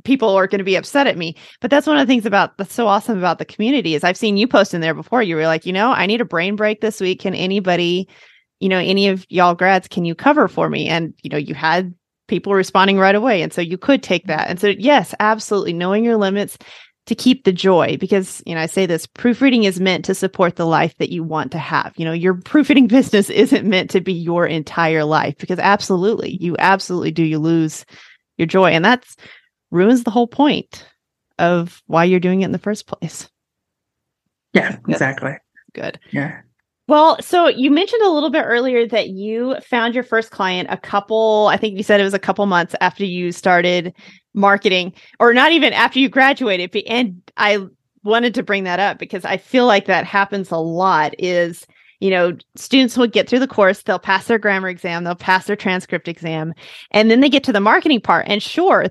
people are going to be upset at me. But that's one of the things that's so awesome about the community, is I've seen you post in there before. You were like, I need a brain break this week. Can anybody, any of y'all grads, can you cover for me? And, you had people responding right away. And so you could take that. And so, yes, absolutely. Knowing your limits, to keep the joy, because, you know, I say this, proofreading is meant to support the life that you want to have. You know, your proofreading business isn't meant to be your entire life, because you lose your joy. And that's ruins the whole point of why you're doing it in the first place. Yeah, exactly. Good. Yeah. Well, so you mentioned a little bit earlier that you found your first client I think you said it was a couple months after you started marketing, or not even after you graduated. And I wanted to bring that up because I feel like that happens a lot is, you know, students will get through the course, they'll pass their grammar exam, they'll pass their transcript exam, and then they get to the marketing part. And sure,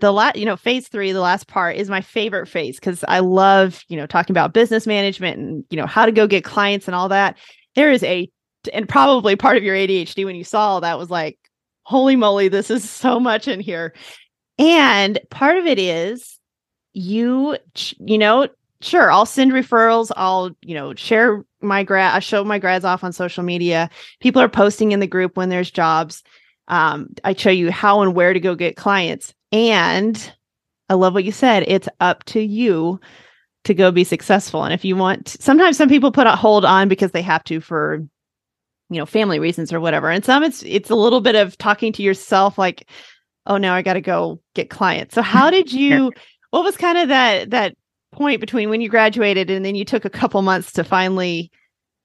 phase three, the last part is my favorite phase because I love, you know, talking about business management and, you know, how to go get clients and all that. There is and probably part of your ADHD when you saw all that was like, holy moly, this is so much in here. And part of it is sure, I'll send referrals. I'll, you know, share my grad. I show my grads off on social media. People are posting in the group when there's jobs. I show you how and where to go get clients. And I love what you said. It's up to you to go be successful. And if you want, sometimes some people put a hold on because they have to for, you know, family reasons or whatever. And some it's a little bit of talking to yourself like, oh, now I got to go get clients. So how did you, what was kind of that point between when you graduated and then you took a couple months to finally,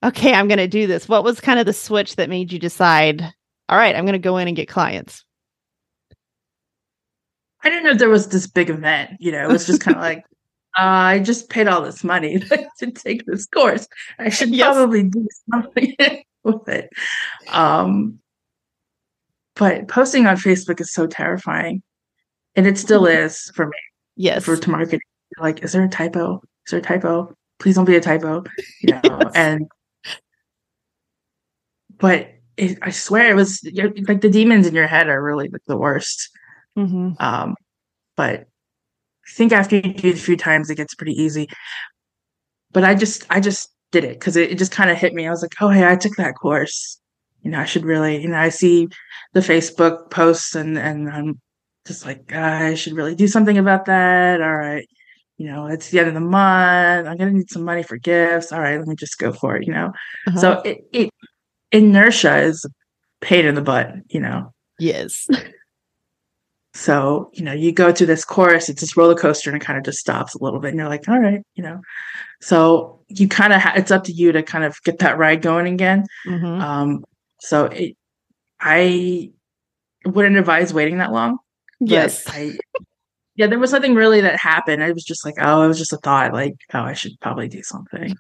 okay, I'm going to do this? What was kind of the switch that made you decide, all right, I'm going to go in and get clients? I didn't know there was this big event, you know, it was just kind of like, I just paid all this money to take this course. I should probably do something with it. But posting on Facebook is so terrifying. And it still is for me. Yes. For to marketing. Like, is there a typo? Is there a typo? Please don't be a typo. You know, yes. I swear it was like the demons in your head are really like the worst. Mm-hmm. But I think after you do it a few times, it gets pretty easy. But I just did it because it just kind of hit me. I was like, oh, hey, I took that course. You know, I should really, you know, I see the Facebook posts and I'm just like, I should really do something about that. All right. You know, it's the end of the month. I'm going to need some money for gifts. All right, let me just go for it, you know. Uh-huh. So it inertia is a pain in the butt, you know. Yes. So, you know, you go through this course, it's this roller coaster and it kind of just stops a little bit. And you're like, all right, you know. So you kind of, it's up to you to kind of get that ride going again. Mm-hmm. So I wouldn't advise waiting that long. Yes. Yeah, there was nothing really that happened. I was just like, oh, it was just a thought. Like, oh, I should probably do something.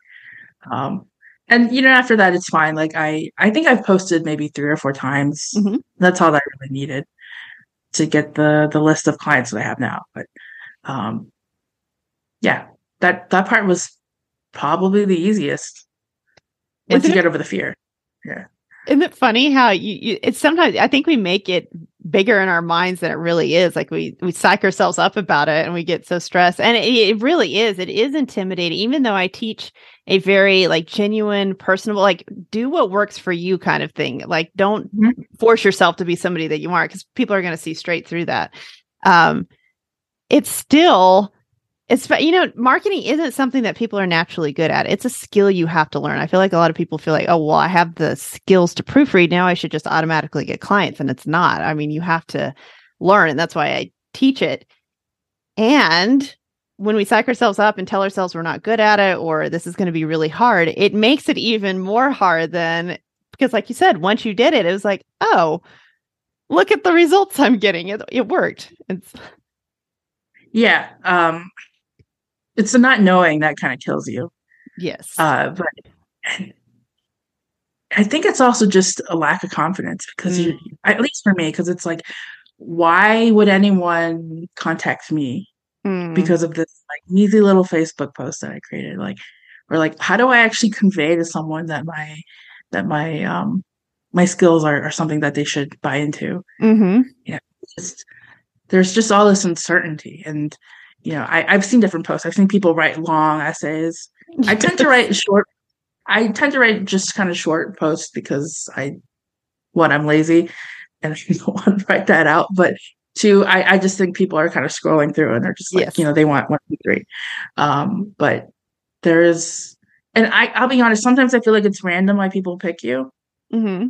And, you know, after that, it's fine. Like, I think I've posted maybe 3 or 4 times. Mm-hmm. That's all that I really needed to get the list of clients that I have now. But, yeah, that part was probably the easiest once you get over the fear. Yeah. Isn't it funny how it's sometimes, I think we make it bigger in our minds than it really is. Like we psych ourselves up about it and we get so stressed. And it really is. It is intimidating, even though I teach a very like genuine, personable, like do what works for you kind of thing. Like don't force yourself to be somebody that you aren't because people are going to see straight through that. You know, marketing isn't something that people are naturally good at. It's a skill you have to learn. I feel like a lot of people feel like, oh, well, I have the skills to proofread. Now I should just automatically get clients. And it's not. I mean, you have to learn. And that's why I teach it. And when we psych ourselves up and tell ourselves we're not good at it, or this is going to be really hard, it makes it even more hard than, because like you said, once you did it, it was like, oh, look at the results I'm getting. It worked. Yeah. It's the not knowing that kind of kills you. Yes. But I think it's also just a lack of confidence because at least for me, because it's like, why would anyone contact me because of this like easy little Facebook post that I created? Like, or like, how do I actually convey to someone that my skills are something that they should buy into? Mm-hmm. You know, there's just all this uncertainty and, you know, I've seen different posts. I've seen people write long essays. I tend to write short. I tend to write just kind of short posts because I'm lazy and I don't want to write that out. But to, I just think people are kind of scrolling through and they're just like, yes, you know, they want 1, 2, 3. But there is, and I'll be honest, sometimes I feel like it's random why people pick you. Mm-hmm.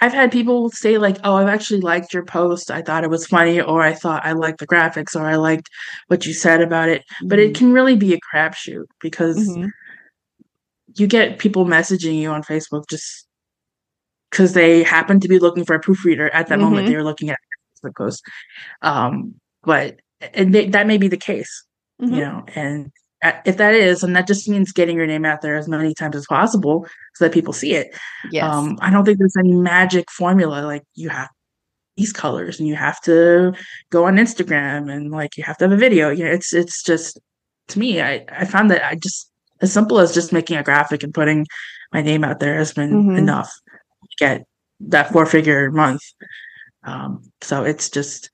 I've had people say like, oh, I've actually liked your post. I thought it was funny, or I thought I liked the graphics, or I liked what you said about it. Mm-hmm. But it can really be a crapshoot because mm-hmm. you get people messaging you on Facebook just because they happen to be looking for a proofreader at that mm-hmm. moment. They were looking at Facebook posts. That may be the case, mm-hmm. you know, and if that is, and that just means getting your name out there as many times as possible so that people see it. Yes. I don't think there's any magic formula. Like you have these colors and you have to go on Instagram and like, you have to have a video. You know, it's just, to me, I found that I just, as simple as just making a graphic and putting my name out there has been mm-hmm. enough to get that 4-figure month. So it's just,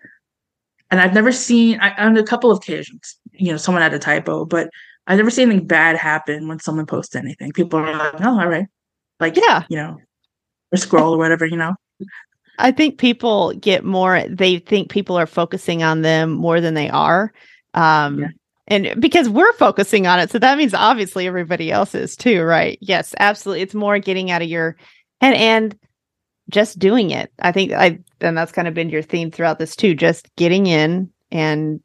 and I've never seen, on a couple of occasions, you know, someone had a typo, but I've never seen anything bad happen when someone posts anything. People are like, oh, all right. Like, yeah, you know, or scroll or whatever, you know. I think people get more, they think people are focusing on them more than they are. Yeah. And because we're focusing on it. So that means obviously everybody else is too, right? Yes, absolutely. It's more getting out of your head and just doing it. I think and that's kind of been your theme throughout this too, just getting in and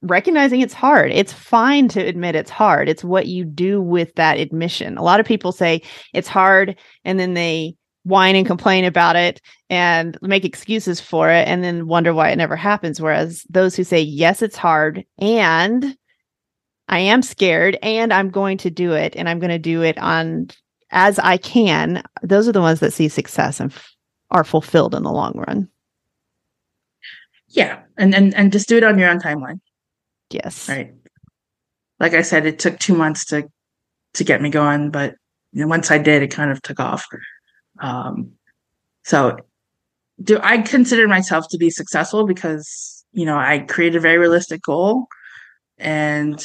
recognizing it's hard. It's fine to admit it's hard. It's what you do with that admission. A lot of people say it's hard and then they whine and complain about it and make excuses for it and then wonder why it never happens. Whereas those who say, yes, it's hard and I am scared and I'm going to do it and I'm going to do it on as I can, those are the ones that see success and are fulfilled in the long run. Yeah. And just do it on your own timeline. Yes. Right. Like I said, it took 2 months to get me going, but you know, once I did, it kind of took off. So do I consider myself to be successful because, you know, I created a very realistic goal and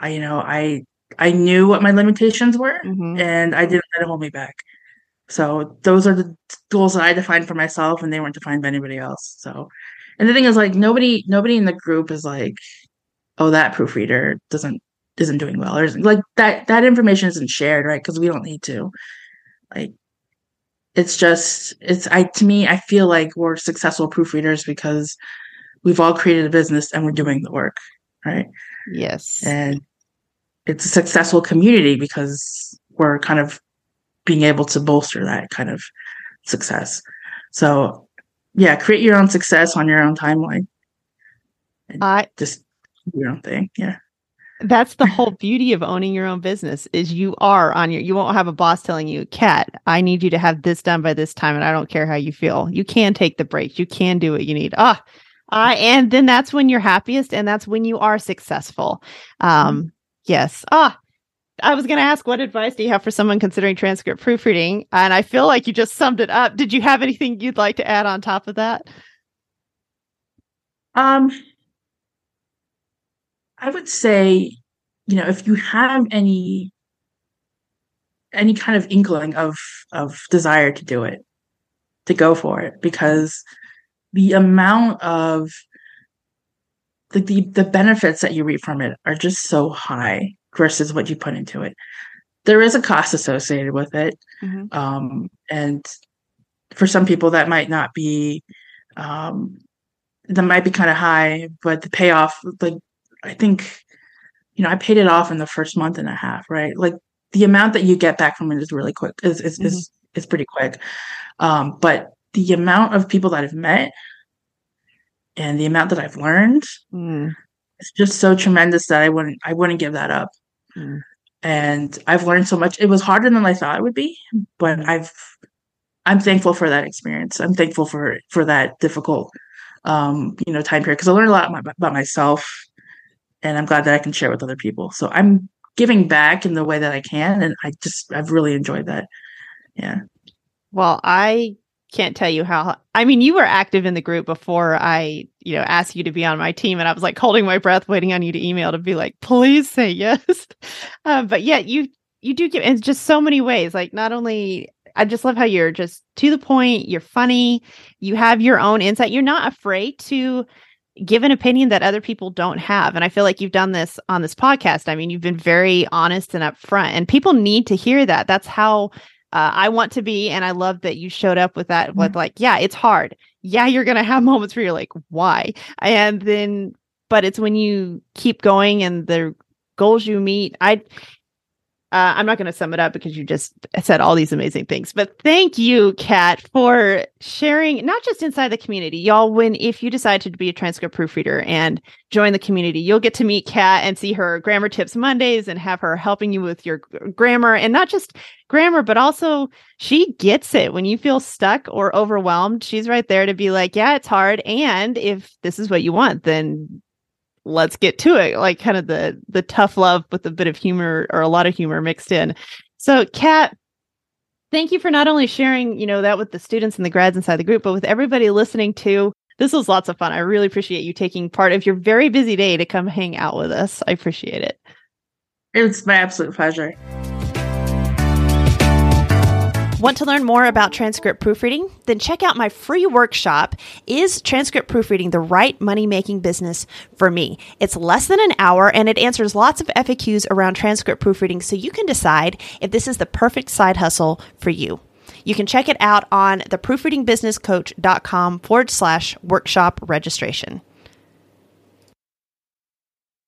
I knew what my limitations were mm-hmm. and I didn't let it hold me back. So those are the goals that I defined for myself and they weren't defined by anybody else. So, and the thing is like, nobody in the group is like, oh, that proofreader isn't doing well. Or isn't, like that information isn't shared, right? Cause we don't need to, like, I feel like we're successful proofreaders because we've all created a business and we're doing the work. Right. Yes. And it's a successful community because we're kind of being able to bolster that kind of success. So yeah, create your own success on your own timeline. Just do your own thing. Yeah. That's the whole beauty of owning your own business is you are on you won't have a boss telling you, Kat, I need you to have this done by this time. And I don't care how you feel. You can take the break. You can do what you need. And then that's when you're happiest. And that's when you are successful. Yes. I was going to ask, what advice do you have for someone considering transcript proofreading? And I feel like you just summed it up. Did you have anything you'd like to add on top of that? I would say, you know, if you have any kind of inkling of desire to do it, to go for it, because the amount of the benefits that you reap from it are just so high versus what you put into it. There is a cost associated with it. Mm-hmm. And for some people that might not be, that might be kind of high, but the payoff, like I think, you know, I paid it off in the first month and a half, right? Like the amount that you get back from it is really quick, mm-hmm. is pretty quick. But the amount of people that I've met and the amount that I've learned, it's just so tremendous that I wouldn't give that up. Mm. And I've learned so much. It was harder than I thought it would be, but I'm thankful for that experience. I'm thankful for that difficult, you know, time period. Cause I learned a lot about myself and I'm glad that I can share with other people. So I'm giving back in the way that I can. And I've really enjoyed that. Yeah. Well, I can't tell you how, I mean, you were active in the group before I, you know, asked you to be on my team and I was like holding my breath, waiting on you to email to be like, please say yes. But yeah, you do give in just so many ways, like not only I just love how you're just to the point. You're funny. You have your own insight. You're not afraid to give an opinion that other people don't have. And I feel like you've done this on this podcast. I mean, you've been very honest and upfront, and people need to hear that. That's how I want to be. And I love that you showed up with that, with like, yeah, it's hard. Yeah, you're going to have moments where you're like, why? And then, but it's when you keep going and the goals you meet. I'm not going to sum it up because you just said all these amazing things, but thank you, Kat, for sharing, not just inside the community, y'all, if you decide to be a transcript proofreader and join the community, you'll get to meet Kat and see her Grammar Tips Mondays and have her helping you with your grammar, and not just grammar, but also she gets it when you feel stuck or overwhelmed. She's right there to be like, yeah, it's hard. And if this is what you want, then let's get to it, like kind of the tough love with a bit of humor, or a lot of humor mixed in. So Kat, thank you for not only sharing, that with the students and the grads inside the group, but with everybody listening too. This was lots of fun. I really appreciate you taking part of your very busy day to come hang out with us. I appreciate it. It's my absolute pleasure. Want to learn more about transcript proofreading? Then check out my free workshop, Is Transcript Proofreading the Right Money-Making Business for Me? It's less than an hour, and it answers lots of FAQs around transcript proofreading, so you can decide if this is the perfect side hustle for you. You can check it out on theproofreadingbusinesscoach.com/workshop registration.